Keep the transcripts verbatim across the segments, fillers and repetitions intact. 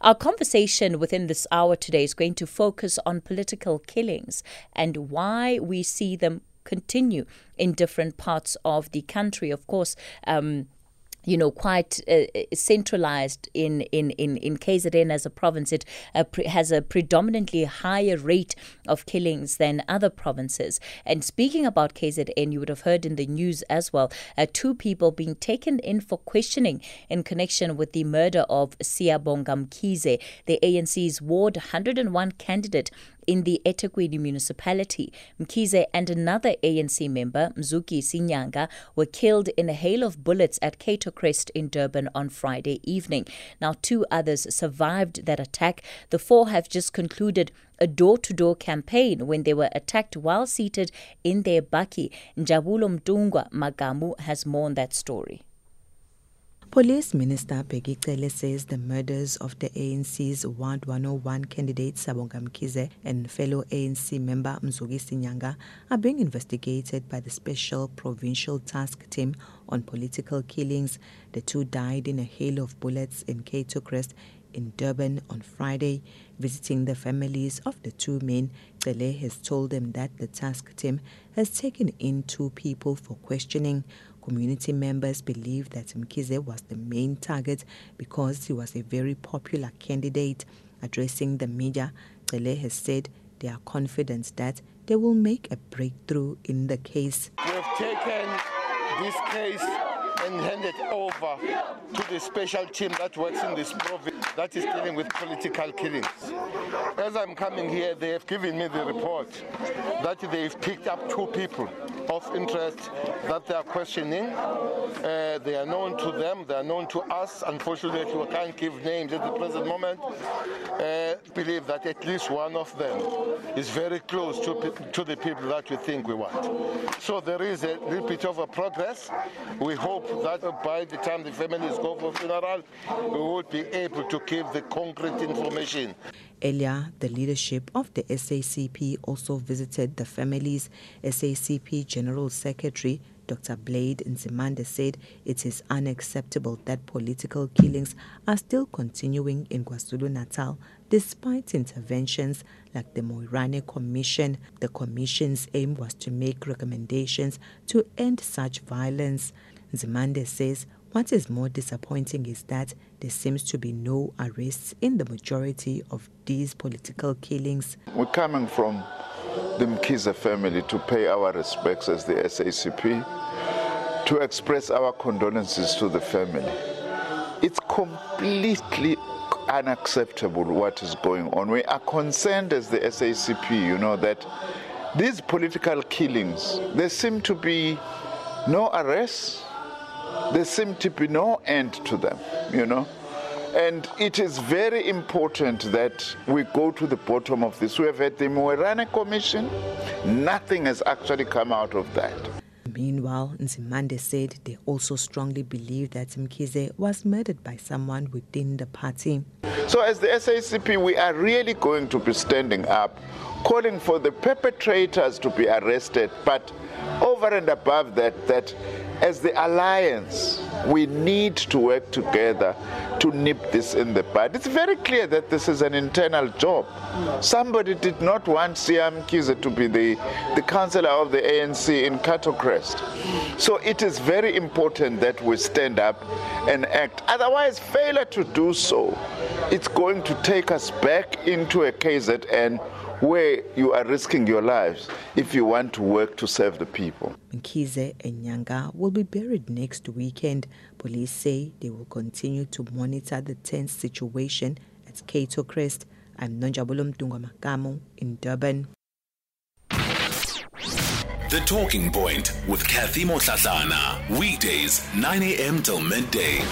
Our conversation within this hour today is going to focus on political killings and why we see them continue in different parts of the country. Of course, um, you know, quite uh, centralized in, in, in, in K Z N as a province. It uh, pre- has a predominantly higher rate of killings than other provinces. And speaking about K Z N, you would have heard in the news as well, uh, two people being taken in for questioning in connection with the murder of Siyabonga Mkhize, the A N C's Ward one hundred and one candidate in the Ethekwini Municipality. Mkhize and another A N C member, Mzukski Nyanga, were killed in a hail of bullets at Cato Crest in Durban on Friday evening. Now, two others survived that attack. The four have just concluded a door-to-door campaign when they were attacked while seated in their bakkie. Nonjabulo Mntungwa-Makamu has more on that story. Police Minister Peggy Tele says the murders of the A N C's Ward one oh one candidate Siyabonga Mkhize and fellow A N C member Mzukisi Nyanga are being investigated by the Special Provincial Task Team on Political Killings. The two died in a hail of bullets in Cato Crest in Durban on Friday. Visiting the families of the two men, Tele has told them that the task team has taken in two people for questioning. Community members believe that Mkhize was the main target because he was a very popular candidate. Addressing the media, Tele has said they are confident that they will make a breakthrough in the case. We have taken this case and handed over to the special team that works in this province that is dealing with political killings. As I'm coming here, they have given me the report that they've picked up two people of interest that they are questioning. Uh, they are known to them, they are known to us. Unfortunately, we can't give names at the present moment. Uh, believe that at least one of them is very close to, to the people that we think we want. So there is a little bit of a progress. We hope that by the time the families go for funeral, we would be able to give the concrete information. Earlier, the leadership of the S A C P also visited the families. S A C P General Secretary Doctor Blade Nzimande said it is unacceptable that political killings are still continuing in KwaZulu-Natal despite interventions like the Moerane Commission. The commission's aim was to make recommendations to end such violence. Nzimande says what is more disappointing is that there seems to be no arrests in the majority of these political killings. We're coming from the Mkhize family to pay our respects as the S A C P, to express our condolences to the family. It's completely unacceptable what is going on. We are concerned as the S A C P, you know, that these political killings, there seem to be no arrests. There seem to be no end to them, you know. And it is very important that we go to the bottom of this. We have had the Moerane Commission. Nothing has actually come out of that. Meanwhile, Nzimande said they also strongly believe that Mkhize was murdered by someone within the party. So as the S A C P, we are really going to be standing up, calling for the perpetrators to be arrested. But over and above that, that... as the alliance, we need to work together to nip this in the bud. It's very clear that this is an internal job. Somebody did not want Siyabonga Mkhize to be the, the councillor of the A N C in Cato Crest. So it is very important that we stand up and act. Otherwise, failure to do so, it's going to take us back into a K Z N where you are risking your lives if you want to work to serve the people. Mkhize and Nyanga will be buried next weekend. Police say they will continue to monitor the tense situation at Cato Crest. I'm Nonjabulo Mntungwa-Makamu in Durban. The Talking Point with Kathy Mosasana. Weekdays, nine a.m. till midday.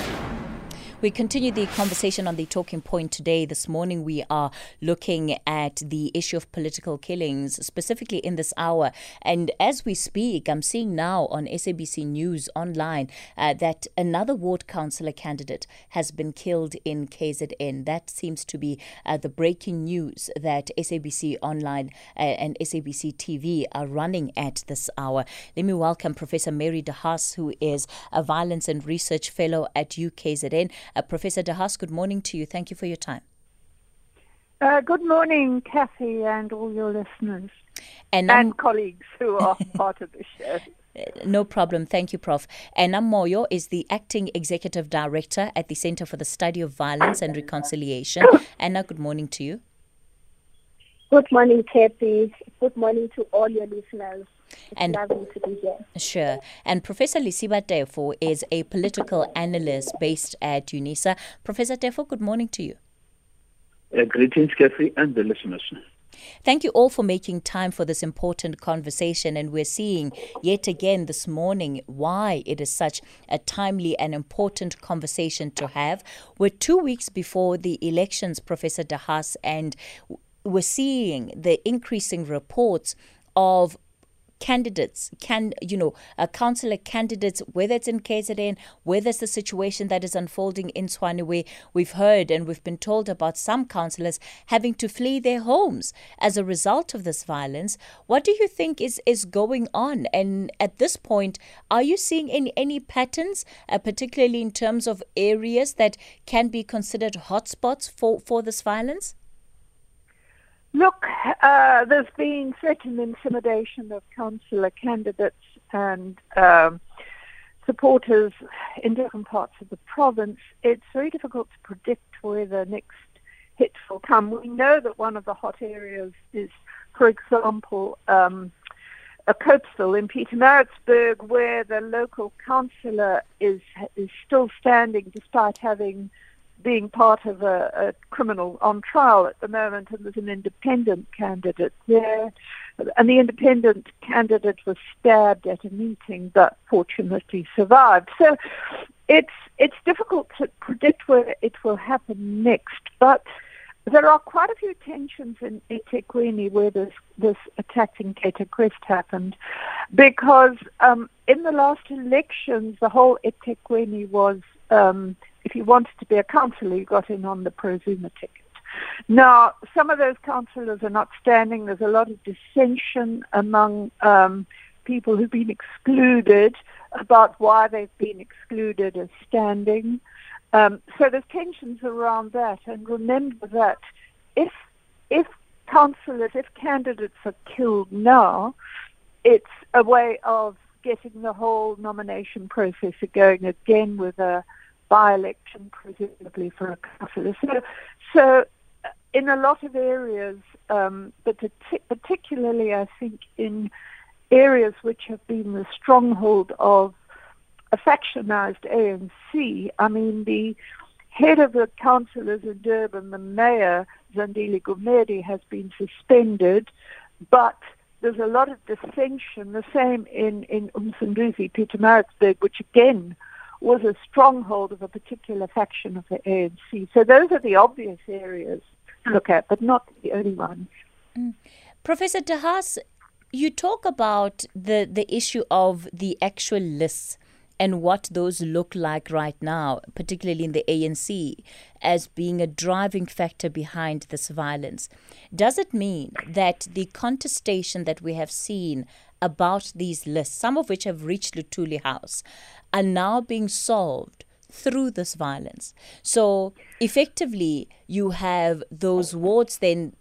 We continue the conversation on the Talking Point today. This morning we are looking at the issue of political killings, specifically in this hour. And as we speak, I'm seeing now on S A B C News online uh, that another ward councillor candidate has been killed in K Z N. That seems to be uh, the breaking news that S A B C Online uh, and S A B C T V are running at this hour. Let me welcome Professor Mary de Haas, who is a Violence and Research Fellow at U K Z N. Uh, Professor de Haas, good morning to you. Thank you for your time. Uh, good morning, Kathy, and all your listeners and, um, and colleagues who are part of the show. No problem. Thank you, Professor Annah Moyo is the Acting Executive Director at the Centre for the Study of Violence and Reconciliation. Annah, good morning to you. Good morning, Kathy. Good morning to all your listeners. It's and lovely to be here. Sure. And Professor Lesiba Tefo is a political analyst based at UNISA. Professor Tefo, good morning to you. Uh, greetings, Kathy, and the listeners. Thank you all for making time for this important conversation, and we're seeing yet again this morning why it is such a timely and important conversation to have. We're two weeks before the elections, Professor de Haas, and we're seeing the increasing reports of candidates, can you know, uh, councillor candidates, whether it's in K Z N, whether it's the situation that is unfolding in Swanepoel. We've heard and we've been told about some councillors having to flee their homes as a result of this violence. What do you think is, is going on? And at this point, are you seeing any, any patterns, uh, particularly in terms of areas that can be considered hotspots for, for this violence? Look, uh, there's been certain intimidation of councillor candidates and um, supporters in different parts of the province. It's very difficult to predict where the next hit will come. We know that one of the hot areas is, for example, um, a Copesville in Pietermaritzburg, where the local councillor is is still standing despite having being part of a, a criminal on trial at the moment, and there's an independent candidate there. And the independent candidate was stabbed at a meeting, but fortunately survived. So it's it's difficult to predict where it will happen next. But there are quite a few tensions in Ethekwini where this, this attack in Cato Crest happened, because um, in the last elections, the whole Ethekwini was... Um, If you wanted to be a councillor, you got in on the Prozuma ticket. Now, some of those councillors are not standing. There's a lot of dissension among um, people who've been excluded about why they've been excluded as standing. Um, so there's tensions around that. And remember that if if councillors, if candidates are killed now, it's a way of getting the whole nomination process going again with a by-election, presumably for a councillor. So, so in a lot of areas, um, but particularly, I think, in areas which have been the stronghold of a factionised A N C, I mean, the head of the councillors in Durban, the mayor, Zandile Gumede, has been suspended, but there's a lot of dissension, the same in, in Umsunduzi, Pietermaritzburg, which again was a stronghold of a particular faction of the A N C. So those are the obvious areas to look at, but not the only ones. Mm. Professor de Haas, you talk about the, the issue of the actual lists and what those look like right now, particularly in the A N C, as being a driving factor behind this violence. Does it mean that the contestation that we have seen about these lists, some of which have reached Lutuli House, are now being solved through this violence? So effectively, you have those wards then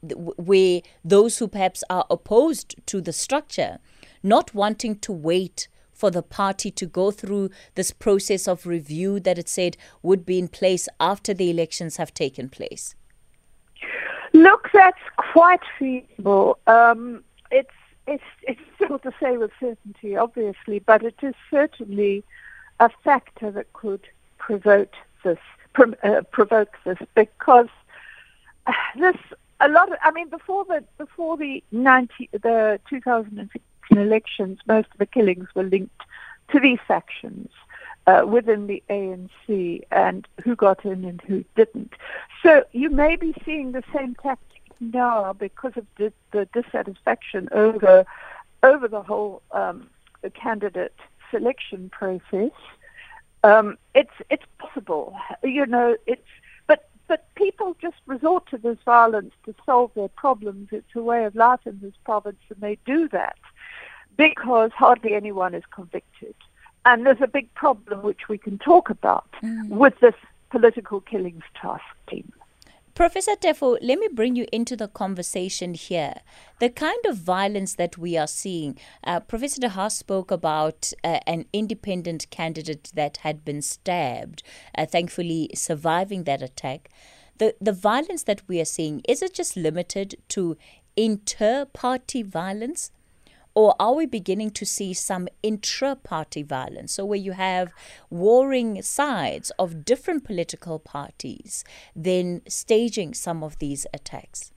where those who perhaps are opposed to the structure, not wanting to wait for the party to go through this process of review that it said would be in place after the elections have taken place? Look, that's quite feasible. Um, it's It's, it's difficult to say with certainty, obviously, but it is certainly a factor that could provoke this, pro- uh, provoke this, because this a lot of, I mean, before the before the ninety the two thousand sixteen elections, most of the killings were linked to these factions uh, within the A N C and who got in and who didn't. So you may be seeing the same tactic now because of the, the dissatisfaction over over the whole um, the candidate selection process. Um, it's it's possible, you know. It's but but people just resort to this violence to solve their problems. It's a way of life in this province, and they do that because hardly anyone is convicted. And there's a big problem which we can talk about mm. with this political killings task team. Professor Tefo, let me bring you into the conversation here. The kind of violence that we are seeing, uh, Professor de Haas spoke about uh, an independent candidate that had been stabbed, uh, thankfully surviving that attack. The, the violence that we are seeing, is it just limited to inter-party violence? Or are we beginning to see some intra-party violence? So where you have warring sides of different political parties, then staging some of these attacks?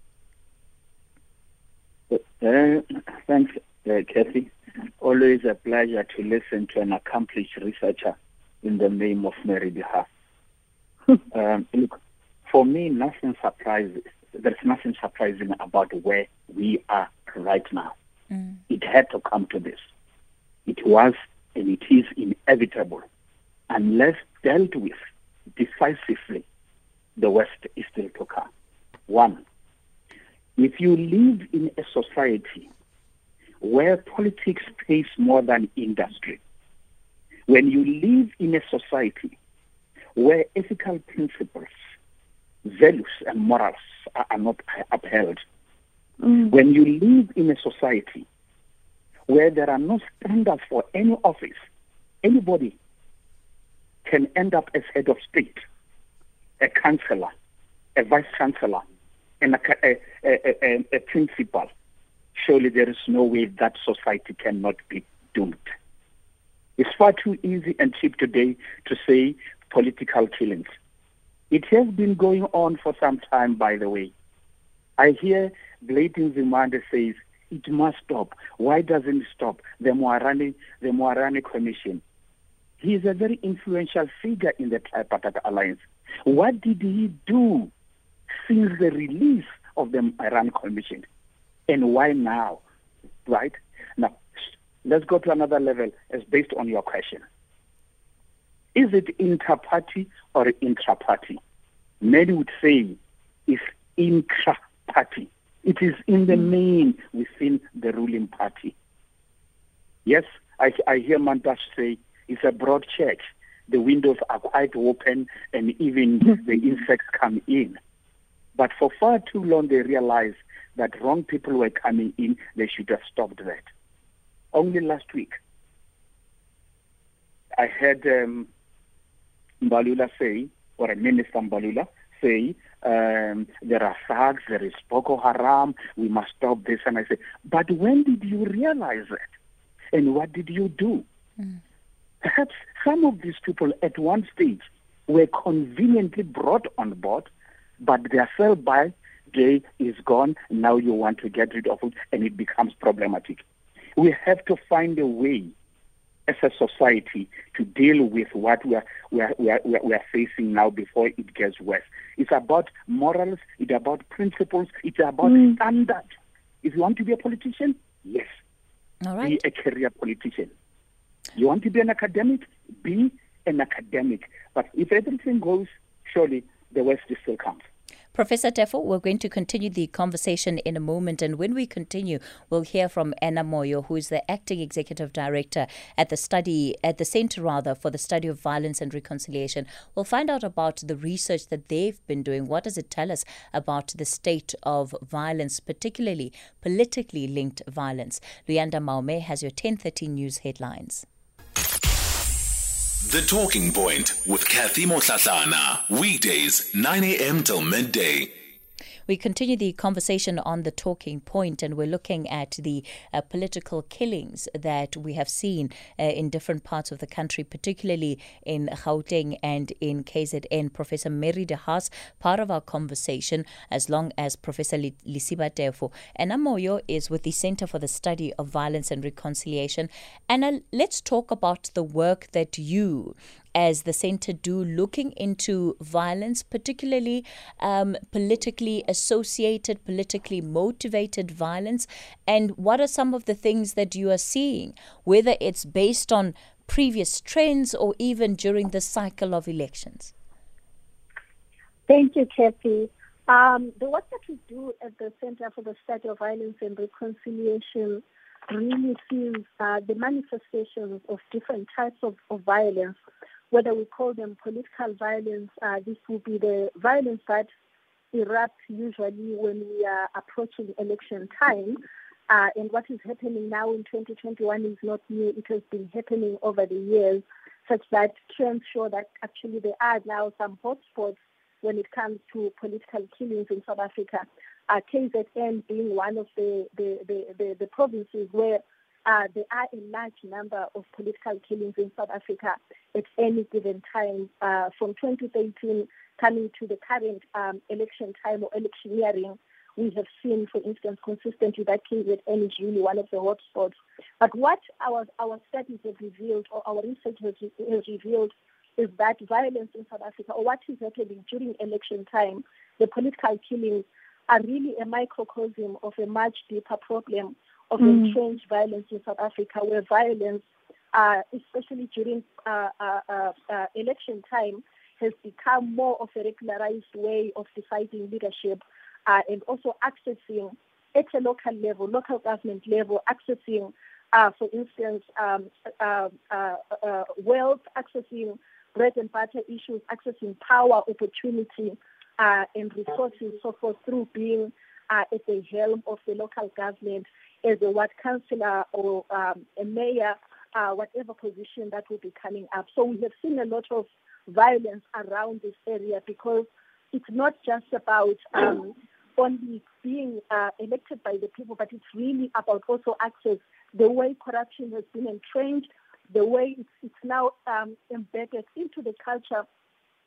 Uh, thanks, uh, Kathy. Always a pleasure to listen to an accomplished researcher in the name of Mary de Haas. um, look, for me, nothing surprises. There's nothing surprising about where we are right now. Mm. It had to come to this. It was and it is inevitable unless dealt with decisively. The West is still to come. One, if you live in a society where politics pays more than industry, when you live in a society where ethical principles, values and morals are, are not upheld, Mm. when you live in a society where there are no standards for any office, anybody can end up as head of state, a councillor, a vice-chancellor, and a, a, a, a principal. Surely there is no way that society cannot be doomed. It's far too easy and cheap today to say political killings. It has been going on for some time, by the way. I hear Blade Nzimande says, it must stop. Why doesn't it stop? The Moerane, the Moerane Commission. He is a very influential figure in the Tripartite Alliance. What did he do since the release of the Moerane Commission? And why now? Right? Now, let's go to another level as based on your question. Is it inter-party or intra-party? Many would say it's intra-party. Party. It is in the main within the ruling party. Yes, I, I hear Mandash say it's a broad church. The windows are quite open and even the insects come in. But for far too long, they realized that wrong people were coming in. They should have stopped that. Only last week, I heard um, Mbalula say, or a minister Mbalula, say, um, there are thugs, there is Boko Haram, we must stop this. And I say, but when did you realize that? And what did you do? Mm. Perhaps some of these people at one stage were conveniently brought on board, but their sell-by day is gone. Now you want to get rid of it, and it becomes problematic. We have to find a way as a society to deal with what we are, we are, we are, we are facing now before it gets worse. It's about morals, it's about principles, it's about mm. standards. If you want to be a politician, yes. All right. Be a career politician. You want to be an academic? Be an academic. But if everything goes, surely the West still comes. Professor Tefo, we're going to continue the conversation in a moment, and when we continue, we'll hear from Annah Moyo, who is the acting executive director at the study at the Centre rather for the Study of Violence and Reconciliation. We'll find out about the research that they've been doing. What does it tell us about the state of violence, particularly politically linked violence? Luyanda Maume has your ten thirty news headlines. The Talking Point with Kathy Mosasana. Weekdays, nine a.m. till midday. We continue the conversation on The Talking Point, and we're looking at the uh, political killings that we have seen uh, in different parts of the country, particularly in Gauteng and in K Z N. Professor Mary de Haas, part of our conversation, as long as Professor Lesiba Tefo. Annah Moyo is with the Centre for the Study of Violence and Reconciliation. Anna, let's talk about the work that you, as the Centre, do looking into violence, particularly um, politically associated, politically motivated violence. And what are some of the things that you are seeing, whether it's based on previous trends or even during the cycle of elections? Thank you, Kathy. Um, the work that we do at the Centre for the Study of Violence and Reconciliation really sees uh, the manifestations of different types of, of violence. Whether we call them political violence, uh, this will be the violence that erupt usually when we are approaching election time. Uh, and what is happening now in twenty twenty-one is not new. It has been happening over the years, such that trends show that actually there are now some hotspots when it comes to political killings in South Africa. Uh, K Z N being one of the, the, the, the, the provinces where uh, there are a large number of political killings in South Africa at any given time. Uh, from twenty thirteen coming to the current um, election time or electioneering, we have seen, for instance, consistently that K Z N is really one of the hotspots. But what our our studies have revealed, or our research has, has revealed, is that violence in South Africa, or what is happening during election time, the political killings, are really a microcosm of a much deeper problem of mm. entrenched violence in South Africa, where violence, uh, especially during uh, uh, uh, uh, election time, has become more of a regularized way of deciding leadership. Uh, and also accessing at a local level, local government level, accessing, uh, for instance, um, uh, uh, uh, wealth, accessing bread and butter issues, accessing power, opportunity, uh, and resources, so forth, through being uh, at the helm of the local government as a ward councillor or um, a mayor, uh, whatever position that will be coming up. So we have seen a lot of violence around this area because it's not just about um, only being uh, elected by the people, but it's really about also access. The way corruption has been entrenched, the way it's, it's now um, embedded into the culture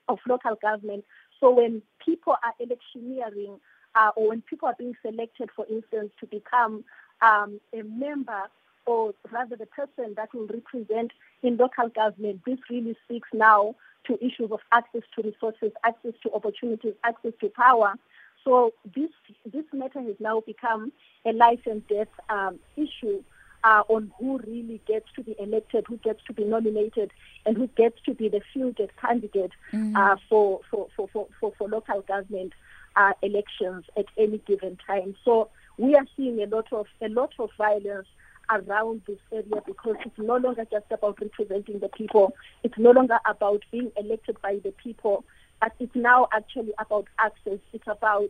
of local government. So when people are electioneering, uh, or when people are being selected, for instance, to become um, a member, or rather the person that will represent in local government, this really speaks now to issues of access to resources, access to opportunities, access to power. So this this matter has now become a life and death um, issue uh, on who really gets to be elected, who gets to be nominated, and who gets to be the fielded candidate mm. uh, for, for, for, for, for, for local government uh, elections at any given time. So we are seeing a lot of a lot of violence around this area because it's no longer just about representing the people. It's no longer about being elected by the people, but it's now actually about access. It's about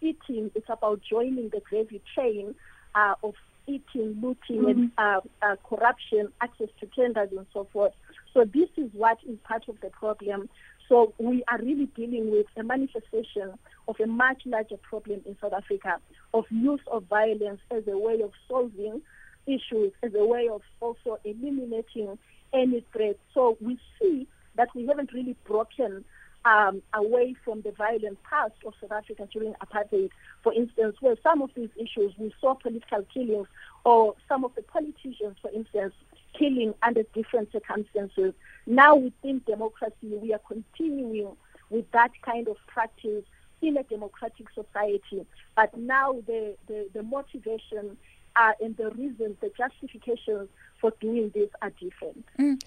eating. It's about joining the gravy train uh, of eating, looting, mm-hmm. and uh, uh, corruption, access to tenders, and so forth. So this is what is part of the problem. So we are really dealing with a manifestation of a much larger problem in South Africa of use of violence as a way of solving issues, as a way of also eliminating any threat. So we see that we haven't really broken um, away from the violent past of South Africa during apartheid. For instance, where some of these issues, we saw political killings, or some of the politicians, for instance, killing under different circumstances. Now within democracy, we are continuing with that kind of practice in a democratic society. But now the, the, the motivation Uh, and the reasons, the justifications for doing this are different. Mm.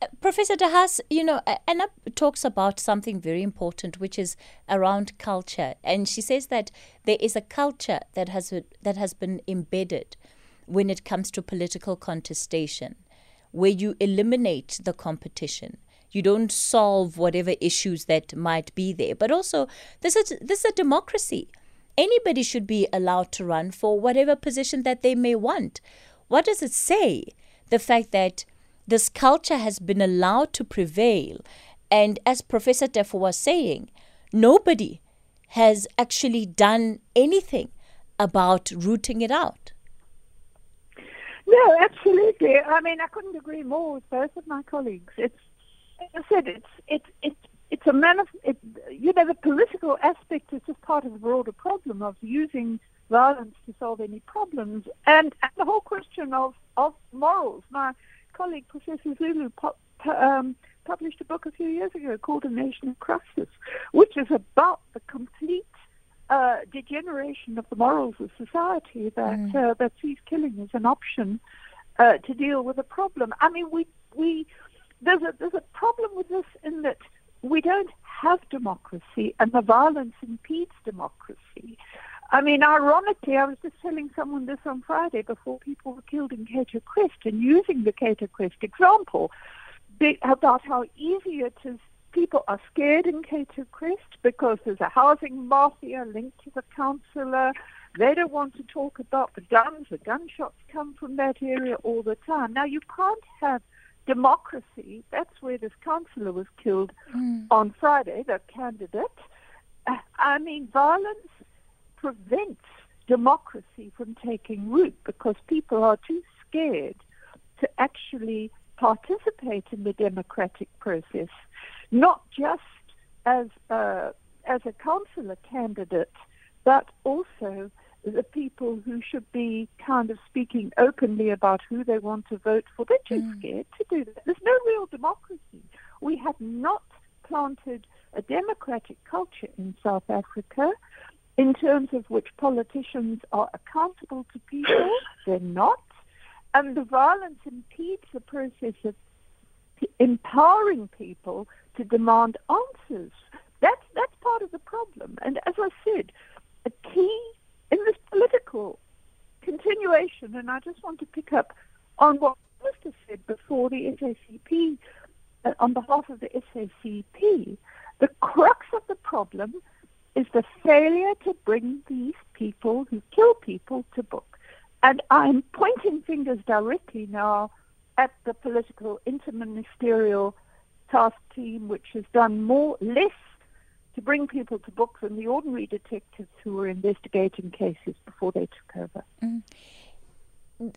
Uh, Professor de Haas, you know, Annah talks about something very important, which is around culture. And she says that there is a culture that has that has been embedded when it comes to political contestation, where you eliminate the competition. You don't solve whatever issues that might be there. But also, this is, this is a democracy. Anybody should be allowed to run for whatever position that they may want. What does it say? The fact that this culture has been allowed to prevail. And as Professor Tefo was saying, nobody has actually done anything about rooting it out. No, absolutely. I mean, I couldn't agree more with both of my colleagues. It's, as I said, it's, it's, it's, It's a man of, it, you know, the political aspect is just part of the broader problem of using violence to solve any problems. And, and the whole question of, of morals. My colleague, Professor Zulu, pu- pu- um, published a book a few years ago called A Nation in Crisis, which is about the complete uh, degeneration of the morals of society that, mm. uh, that sees killing as an option uh, to deal with a problem. I mean, we, we there's a, there's a problem with this in that we don't have democracy, and the violence impedes democracy. I mean, ironically, I was just telling someone this on Friday before people were killed in Cato Crest, and using the Cato Crest example about how easy it is people are scared in Cato Crest because there's a housing mafia linked to the councillor. They don't want to talk about the guns. The gunshots come from that area all the time. Now, you can't have democracy. That's where this councillor was killed mm. on Friday, the candidate. Uh, I mean, violence prevents democracy from taking root because people are too scared to actually participate in the democratic process, not just as a, as a councillor candidate, but also the people who should be kind of speaking openly about who they want to vote for. They're too mm. scared to do that. There's no real democracy. We have not planted a democratic culture in South Africa in terms of which politicians are accountable to people. They're not. And the violence impedes the process of empowering people to demand answers. That's, that's part of the problem. And as I said, a key in this political continuation, and I just want to pick up on what Mister said before, the S A C P, uh, on behalf of the S A C P, the crux of the problem is the failure to bring these people who kill people to book. And I'm pointing fingers directly now at the political interministerial task team, which has done more, less to bring people to book than the ordinary detectives who were investigating cases before they took over. Mm.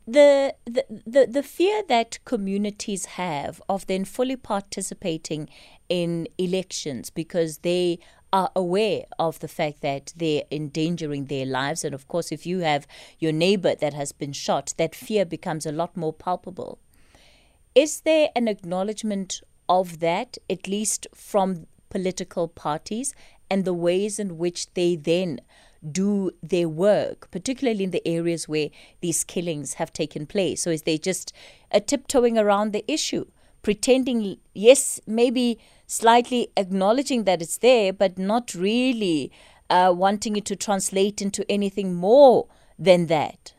The, the the the fear that communities have of then fully participating in elections because they are aware of the fact that they're endangering their lives, and of course if you have your neighbor that has been shot, that fear becomes a lot more palpable. Is there an acknowledgement of that, at least from political parties, and the ways in which they then do their work, particularly in the areas where these killings have taken place? So is there just a tiptoeing around the issue, pretending, yes, maybe slightly acknowledging that it's there, but not really uh, wanting it to translate into anything more than that?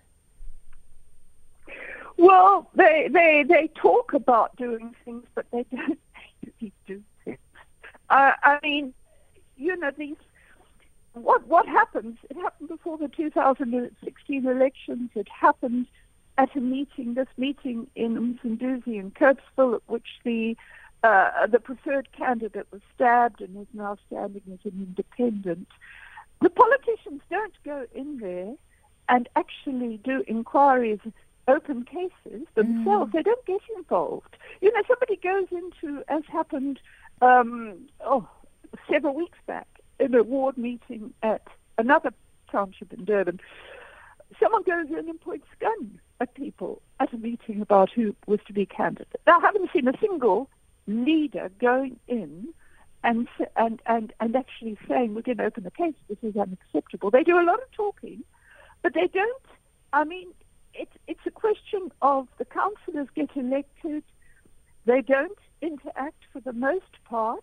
Well, they they, they talk about doing things, but they don't really do things. Uh, I mean, you know, these What what happens, it happened before the two thousand sixteen elections, it happened at a meeting, this meeting in Umsunduzi in Copesville, at which the uh, the preferred candidate was stabbed and is now standing as an independent. The politicians don't go in there and actually do inquiries, open cases themselves. Mm. They don't get involved. You know, somebody goes into, as happened um, oh, several weeks back, in a ward meeting at another township in Durban, someone goes in and points a gun at people at a meeting about who was to be candidate. Now, I haven't seen a single leader going in and and and, and actually saying, we're going to open the case, this is unacceptable. They do a lot of talking, but they don't, I mean, it's, it's a question of the councillors get elected, they don't interact for the most part,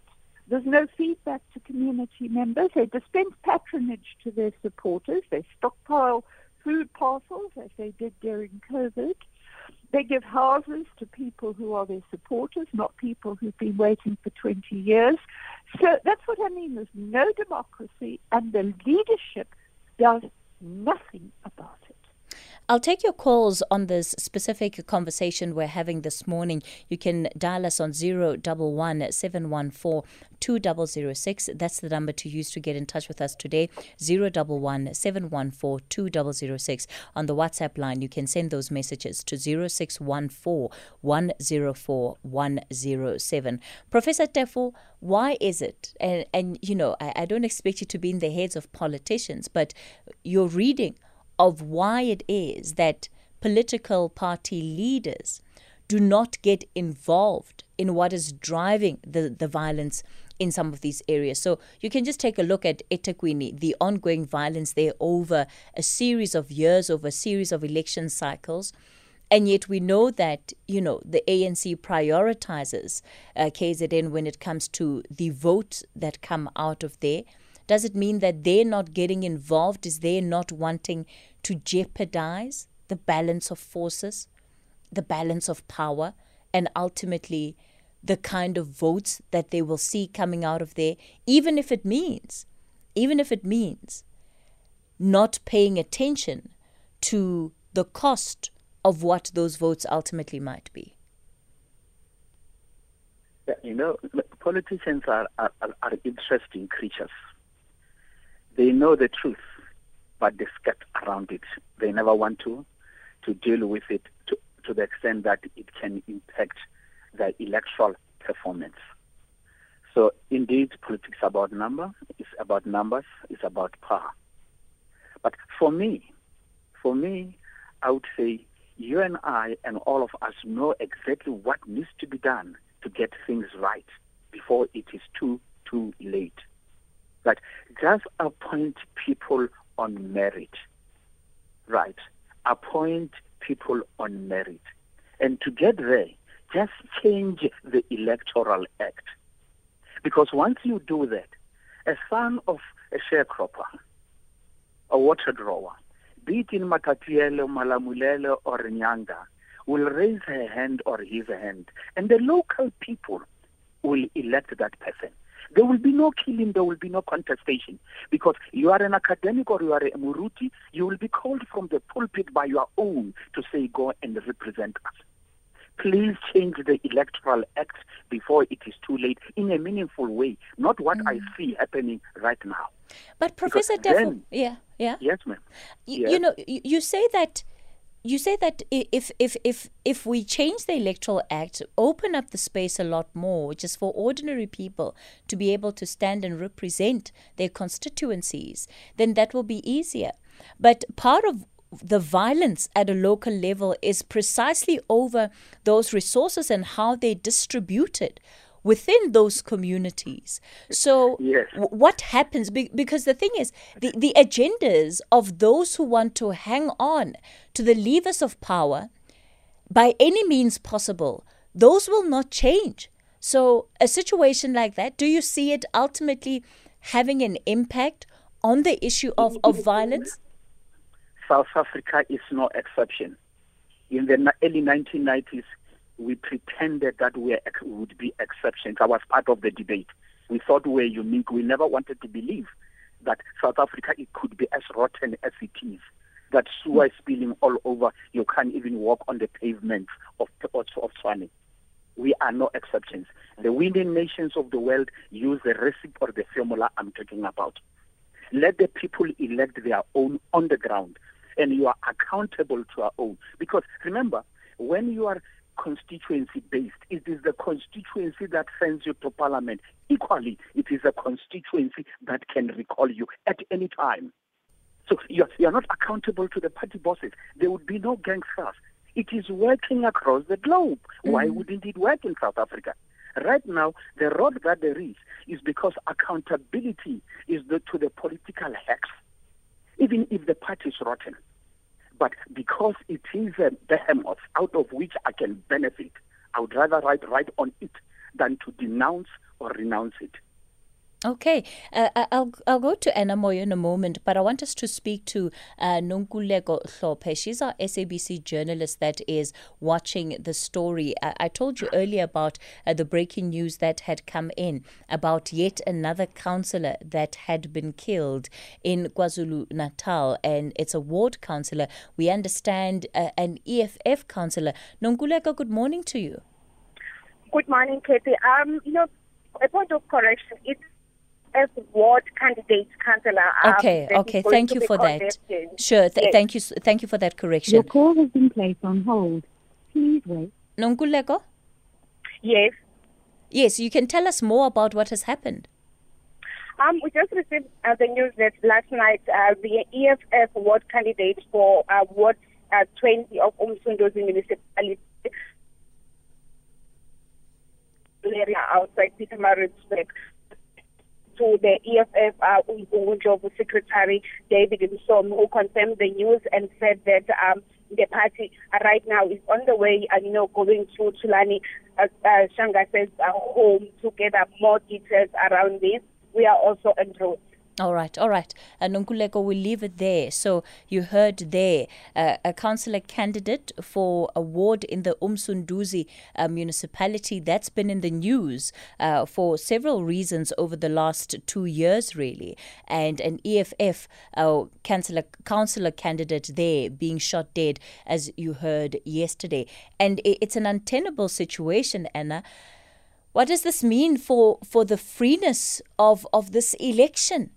there's no feedback to community members. They dispense patronage to their supporters. They stockpile food parcels, as they did during COVID. They give houses to people who are their supporters, not people who've been waiting for twenty years. So that's what I mean. There's no democracy, and the leadership does nothing about it. I'll take your calls on this specific conversation we're having this morning. You can dial us on zero one one, seven one four, two zero zero six. That's the number to use to get in touch with us today, zero one one, seven one four, two zero zero six. On the WhatsApp line, you can send those messages to zero six one four, one zero four, one zero seven. Professor Tefo, why is it, and, and you know, I, I don't expect you to be in the heads of politicians, but your reading of why it is that political party leaders do not get involved in what is driving the, the violence in some of these areas. So you can just take a look at Ethekwini, the ongoing violence there over a series of years, over a series of election cycles. And yet we know that, you know, the A N C prioritizes uh, K Z N when it comes to the votes that come out of there. Does it mean that they're not getting involved? Is they not wanting to jeopardize the balance of forces, the balance of power, and ultimately the kind of votes that they will see coming out of there, even if it means, even if it means not paying attention to the cost of what those votes ultimately might be. You know, politicians are, are, are interesting creatures. They know the truth, but they skirt around it. They never want to, to deal with it to, to the extent that it can impact their electoral performance. So indeed, politics is about number, it's about numbers, it's about power. But for me, for me, I would say you and I and all of us know exactly what needs to be done to get things right before it is too, too late. Right? Just appoint people on merit. Right? Appoint people on merit. And to get there, just change the Electoral Act. Because once you do that, a son of a sharecropper, a water drawer, be it in Makatiele, Malamulele, or Nyanga, will raise her hand or his hand, and the local people will elect that person. There will be no killing, there will be no contestation, because you are an academic or you are a Muruti, you will be called from the pulpit by your own to say, go and represent us. Please change the Electoral Act before it is too late in a meaningful way, not what mm. I see happening right now. But Professor Tefo, yeah, yeah. Yes, ma'am. Y- yes. You know, you say that you say that if if if if we change the Electoral Act, open up the space a lot more, which is for ordinary people to be able to stand and represent their constituencies, then that will be easier. But part of the violence at a local level is precisely over those resources and how they're distributed within those communities. So yes. w- what happens? Be- because the thing is, the, the agendas of those who want to hang on to the levers of power, by any means possible, those will not change. So a situation like that, do you see it ultimately having an impact on the issue of, of violence? South Africa is no exception. In the early nineteen nineties, we pretended that we would be exceptions. I was part of the debate. We thought we were unique. We never wanted to believe that South Africa, it could be as rotten as it is, that sewer is spilling all over. You can't even walk on the pavements of, of, of Swane. We are no exceptions. The winning nations of the world use the recipe or the formula I'm talking about. Let the people elect their own on the ground, and you are accountable to our own. Because remember, when you are constituency-based, it is the constituency that sends you to parliament. Equally, it is a constituency that can recall you at any time. So you are, you are not accountable to the party bosses. There would be no gang stuff. It is working across the globe. Mm-hmm. Why wouldn't it work in South Africa? Right now, the road that there is is because accountability is the, to the political hacks, even if the party is rotten. But because it is a behemoth out of which I can benefit, I would rather write right on it than to denounce or renounce it. Okay, uh, I'll I'll go to Annah Moyo in a moment, but I want us to speak to uh, Nonkululeko Hlophe. She's our S A B C journalist that is watching the story. I, I told you earlier about uh, the breaking news that had come in about yet another councillor that had been killed in KwaZulu-Natal, and it's a ward councillor. We understand uh, an E F F councillor. Nonkululeko, good morning to you. Good morning, Kathy. Um, you know, a point of correction, it's as ward candidate councillor. Um, okay, okay, thank you for that. Sure, th- yes. thank you thank you for that correction. Your call has been placed on hold. Please wait. Nonkululeko? Yes. Yes, you can tell us more about what has happened. Um, we just received uh, the news that last night uh, the E F F ward candidate for uh, Ward uh, twenty of Umsunduzi Municipality area outside Pietermaritzburg to the E F F uh, Secretary David Msomi, who confirmed the news and said that um, the party uh, right now is on the way, uh, you know, going to Tulani uh, uh, Shangase's uh, home to gather more details around this. We are also en route. All right, all right. Uh, Nonkuleko, we'll leave it there. So you heard there uh, a councillor candidate for a ward in the Umsunduzi uh, municipality. That's been in the news uh, for several reasons over the last two years, really. And an E F F uh, councillor, councillor candidate there being shot dead, as you heard yesterday. And it's an untenable situation, Annah. What does this mean for, for the freeness of, of this election?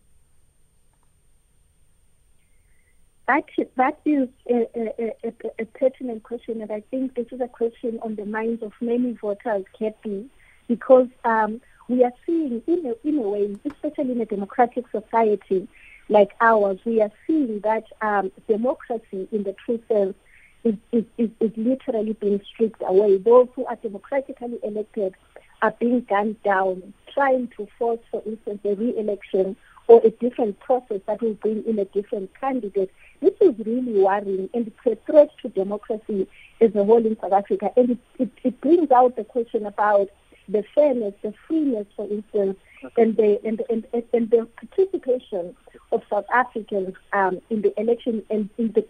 That, that is a, a, a, a pertinent question, and I think this is a question on the minds of many voters, Kathy, because um, we are seeing, in a, in a way, especially in a democratic society like ours, we are seeing that um, democracy, in the true sense, is, is, is, is literally being stripped away. Those who are democratically elected are being gunned down, trying to force, for instance, a re-election or a different process that will bring in a different candidate. This is really worrying, and it's a threat to democracy as a whole in South Africa. And it, it, it brings out the question about the fairness, the freeness, for instance, and the and and, and the participation of South Africans um, in the election and in the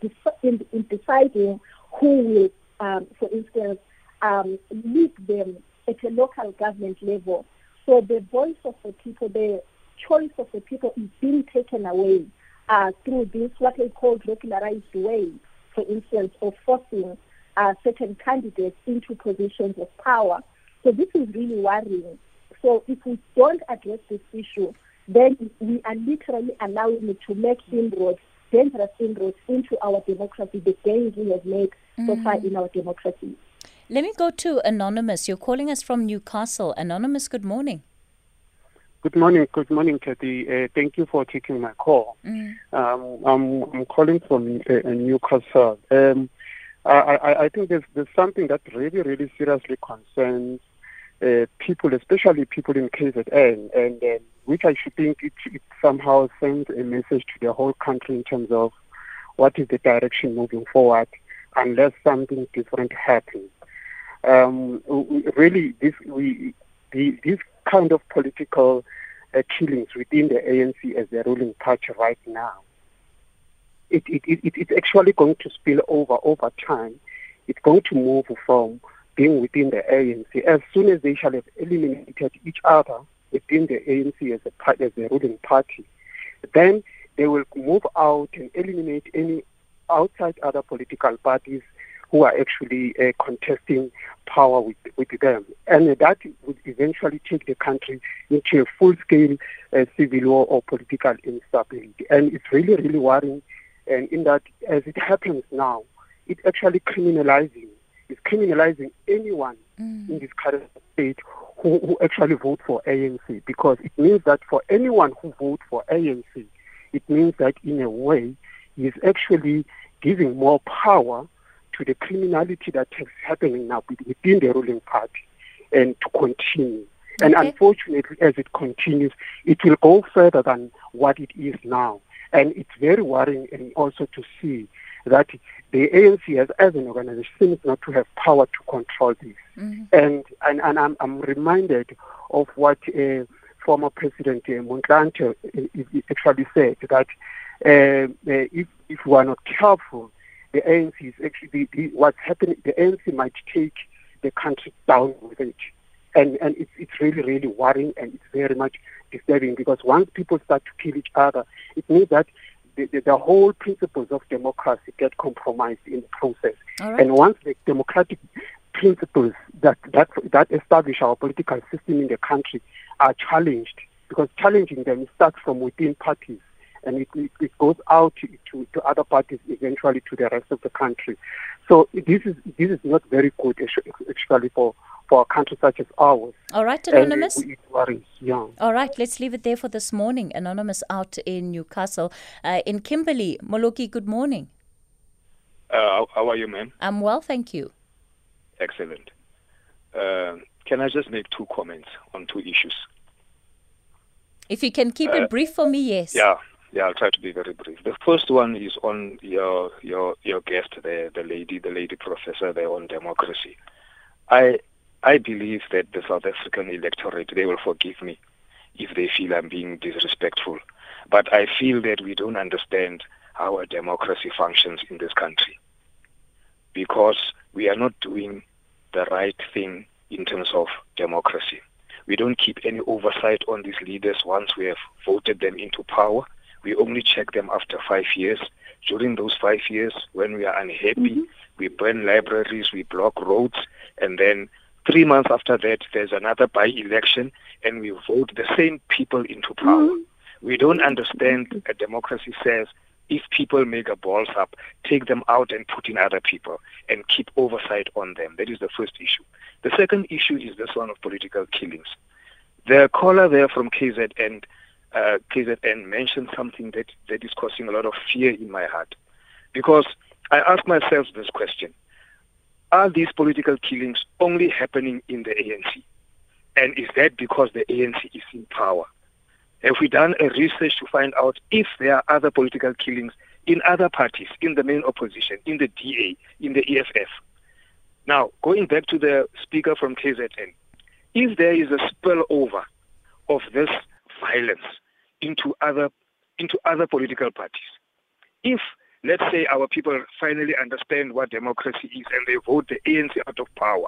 in, in deciding who will, um, for instance, um, lead them at a local government level. So the voice of the people, the choice of the people is being taken away uh, through this, what they call regularized way, for instance, of forcing uh, certain candidates into positions of power. So this is really worrying. So if we don't address this issue, then we are literally allowing it to make inroads, dangerous inroads, into our democracy, the gains we have made mm. so far in our democracy. Let me go to Anonymous. You're calling us from Newcastle. Anonymous, good morning. Good morning. Good morning, Kathy. Uh, thank you for taking my call. Mm. Um, I'm, I'm calling from uh, Newcastle. Um, I, I, I think there's, there's something that really, really seriously concerns uh, people, especially people in K Z N, and uh, which I should think it, it somehow sends a message to the whole country in terms of what is the direction moving forward, unless something different happens. Um, really, this we the, this kind of political uh, killings within the A N C as the ruling party right now, it, it, it, it's actually going to spill over over time. It's going to move from being within the A N C. As soon as they shall have eliminated each other within the A N C as a, as the ruling party, then they will move out and eliminate any outside other political parties who are actually uh, contesting power with, with them. And that would eventually take the country into a full-scale uh, civil war or political instability. And it's really, really worrying. And in that, as it happens now, it's actually criminalizing. It's criminalizing anyone mm. in this current state who, who actually votes for A N C, because it means that for anyone who votes for A N C, it means that in a way, he is actually giving more power to the criminality that is happening now within the ruling party, and to continue. Okay. And unfortunately, as it continues, it will go further than what it is now. And it's very worrying, and also to see that the A N C has, as an organization, seems not to have power to control this. Mm-hmm. And, and, and I'm, I'm reminded of what uh, former President uh, Motlanthe uh, actually said, that uh, uh, if, if we are not careful, the A N C is actually the, the, what's happening. The A N C might take the country down with it, and and it's it's really really worrying, and it's very much disturbing, because once people start to kill each other, it means that the, the, the whole principles of democracy get compromised in the process. All right. And once the democratic principles that that that establish our political system in the country are challenged, because challenging them starts from within parties. And it, it, it goes out to, to, to other parties, eventually to the rest of the country. So this is this is not very good, actually, for, for a country such as ours. All right, Anonymous. It, it worries, yeah. All right, let's leave it there for this morning. Anonymous out in Newcastle. Uh, in Kimberley, Moloki, good morning. Uh, how are you, ma'am? I'm well, thank you. Excellent. Uh, can I just make two comments on two issues? If you can keep uh, it brief for me, yes. Yeah. Yeah, I'll try to be very brief. The first one is on your your your guest there, the lady, the lady professor there on democracy. I I believe that the South African electorate, they will forgive me if they feel I'm being disrespectful. But I feel that we don't understand how a democracy functions in this country, because we are not doing the right thing in terms of democracy. We don't keep any oversight on these leaders once we have voted them into power. We only check them after five years. During those five years, when we are unhappy, mm-hmm. we burn libraries, we block roads, and then three months after that, there's another by-election, and we vote the same people into power. Mm-hmm. We don't understand a democracy says, if people make a balls up, take them out and put in other people and keep oversight on them. That is the first issue. The second issue is this one of political killings. The caller there from K Z N, uh, K Z N mentioned something that, that is causing a lot of fear in my heart. Because I ask myself this question. Are these political killings only happening in the A N C? And is that because the A N C is in power? Have we done a research to find out if there are other political killings in other parties, in the main opposition, in the D A, in the E F F? Now, going back to the speaker from K Z N, if there is a spillover of this violence into other, into other political parties, if, let's say, our people finally understand what democracy is and they vote the A N C out of power,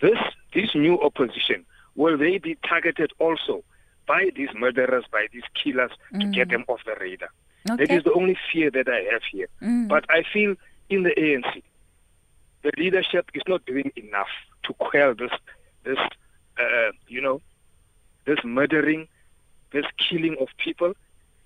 this, this new opposition, will they be targeted also by these murderers, by these killers, mm. to get them off the radar? Okay. That is the only fear that I have here. Mm. But I feel in the A N C, the leadership is not doing enough to quell this, this, uh, you know, this murdering, this killing of people,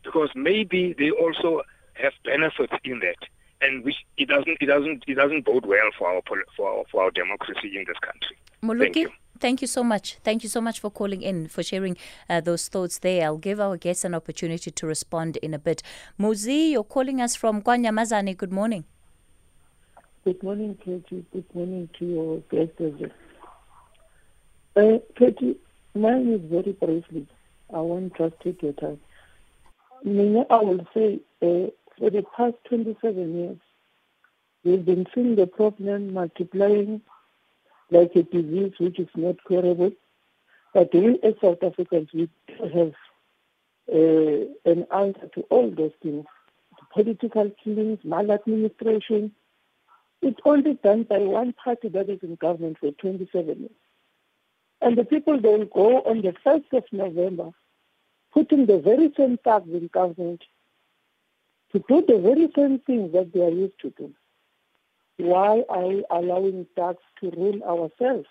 because maybe they also have benefits in that, and which it doesn't, it doesn't, it doesn't bode well for our for our, for our democracy in this country. Moluki? Thank you. Thank you so much. Thank you so much for calling in, for sharing uh, those thoughts there. I'll give our guests an opportunity to respond in a bit. Muzi, you're calling us from KwaNyamazane. Good morning. Good morning, Katie. Good morning to your guests as well. Uh, Katie, mine is very briefly. I won't just take your time. I will say uh, for the past twenty-seven years, we've been seeing the problem multiplying like a disease which is not curable. But we as South Africans, we have uh, an answer to all those things. The political killings, maladministration. It's only done by one party that is in government for twenty-seven years. And the people, they will go on the first of November, putting the very same thugs in government to do the very same things that they are used to do. Why are we allowing thugs to rule ourselves?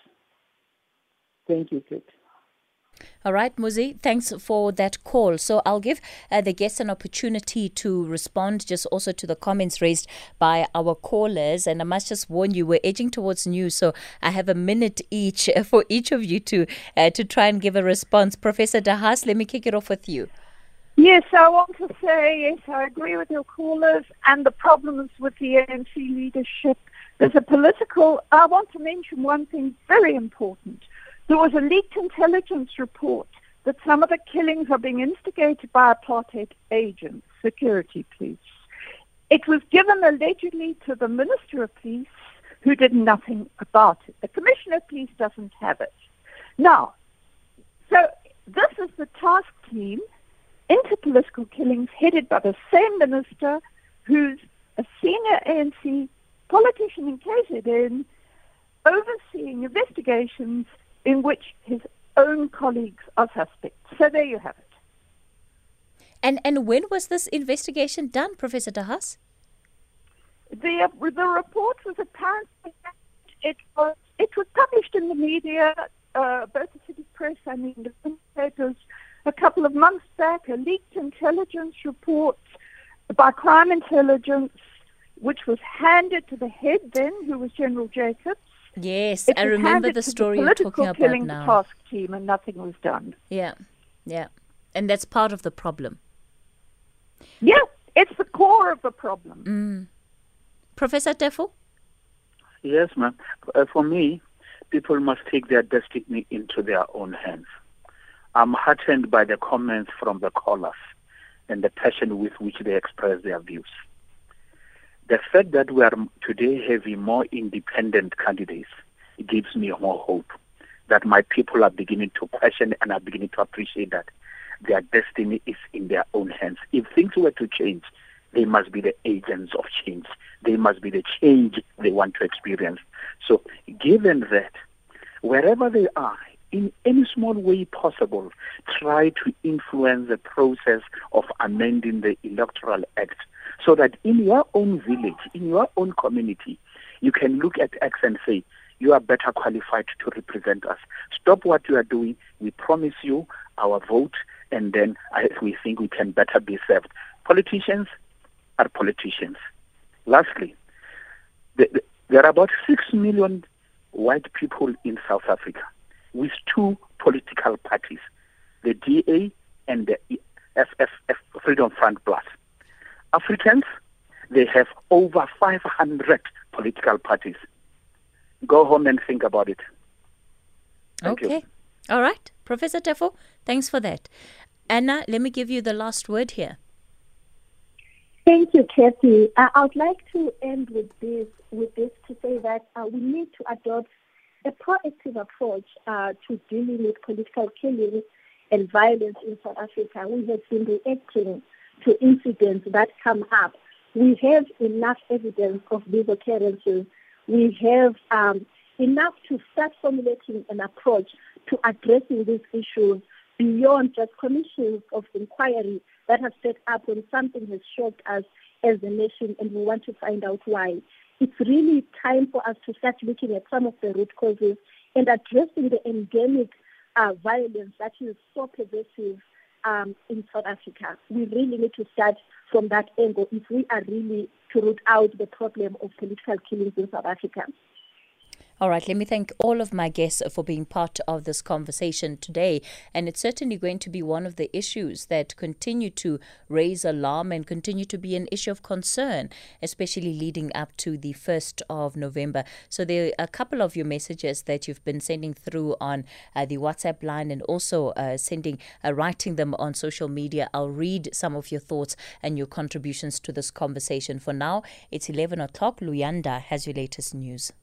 Thank you, Kate. All right, Muzi, thanks for that call. So I'll give uh, the guests an opportunity to respond just also to the comments raised by our callers. And I must just warn you, we're edging towards news, so I have a minute each for each of you to uh, to try and give a response. Professor de Haas, let me kick it off with you. Yes, I want to say, yes, I agree with your callers and the problems with the A N C leadership. There's a political, I want to mention one thing very important. There was a leaked intelligence report that some of the killings are being instigated by apartheid agents, security police. It was given allegedly to the Minister of Police, who did nothing about it. The Commissioner of Police doesn't have it. Now, so this is the task team into political killings headed by the same minister who's a senior A N C politician in K Z N, overseeing investigations in which his own colleagues are suspects. So there you have it. And and when was this investigation done, Professor de Haas? The, the report was apparently, it was, it was published in the media, uh, both the city press and in the newspapers, a couple of months back, a leaked intelligence report by Crime Intelligence, which was handed to the head then, who was General Jacobs. Yes, I remember the story you're talking about now. It was handed to the political killings task team and nothing was done. Yeah, yeah. And that's part of the problem. Yeah, it's the core of the problem. Mm. Professor Tefo? Yes, ma'am. Uh, for me, people must take their destiny into their own hands. I'm heartened by the comments from the callers and the passion with which they express their views. The fact that we are today having more independent candidates gives me more hope that my people are beginning to question and are beginning to appreciate that their destiny is in their own hands. If things were to change, they must be the agents of change. They must be the change they want to experience. So given that, wherever they are, in any small way possible, try to influence the process of amending the Electoral Act so that in your own village, in your own community, you can look at X and say, you are better qualified to represent us. Stop what you are doing. We promise you our vote, and then we think we can better be served. Politicians are politicians. Lastly, the, the, there are about six million white people in South Africa with two political parties, the D A and the F F F, Freedom Front Plus. Africans, they have over five hundred political parties. Go home and think about it. Thank okay. You. All right. Professor Tefo, thanks for that. Annah, let me give you the last word here. Thank you, Kathy. Uh, I would like to end with this, with this to say that uh, we need to adopt a proactive approach uh, to dealing with political killings and violence in South Africa. We have been reacting to incidents that come up. We have enough evidence of these occurrences. We have um, enough to start formulating an approach to addressing these issues beyond just commissions of inquiry that have set up when something has shocked us as a nation and we want to find out why. It's really time for us to start looking at some of the root causes and addressing the endemic uh, violence that is so pervasive um, in South Africa. We really need to start from that angle if we are really to root out the problem of political killings in South Africa. All right, let me thank all of my guests for being part of this conversation today. And it's certainly going to be one of the issues that continue to raise alarm and continue to be an issue of concern, especially leading up to the first of November. So there are a couple of your messages that you've been sending through on uh, the WhatsApp line and also uh, sending, uh, writing them on social media. I'll read some of your thoughts and your contributions to this conversation. For now, it's eleven o'clock. Luyanda has your latest news.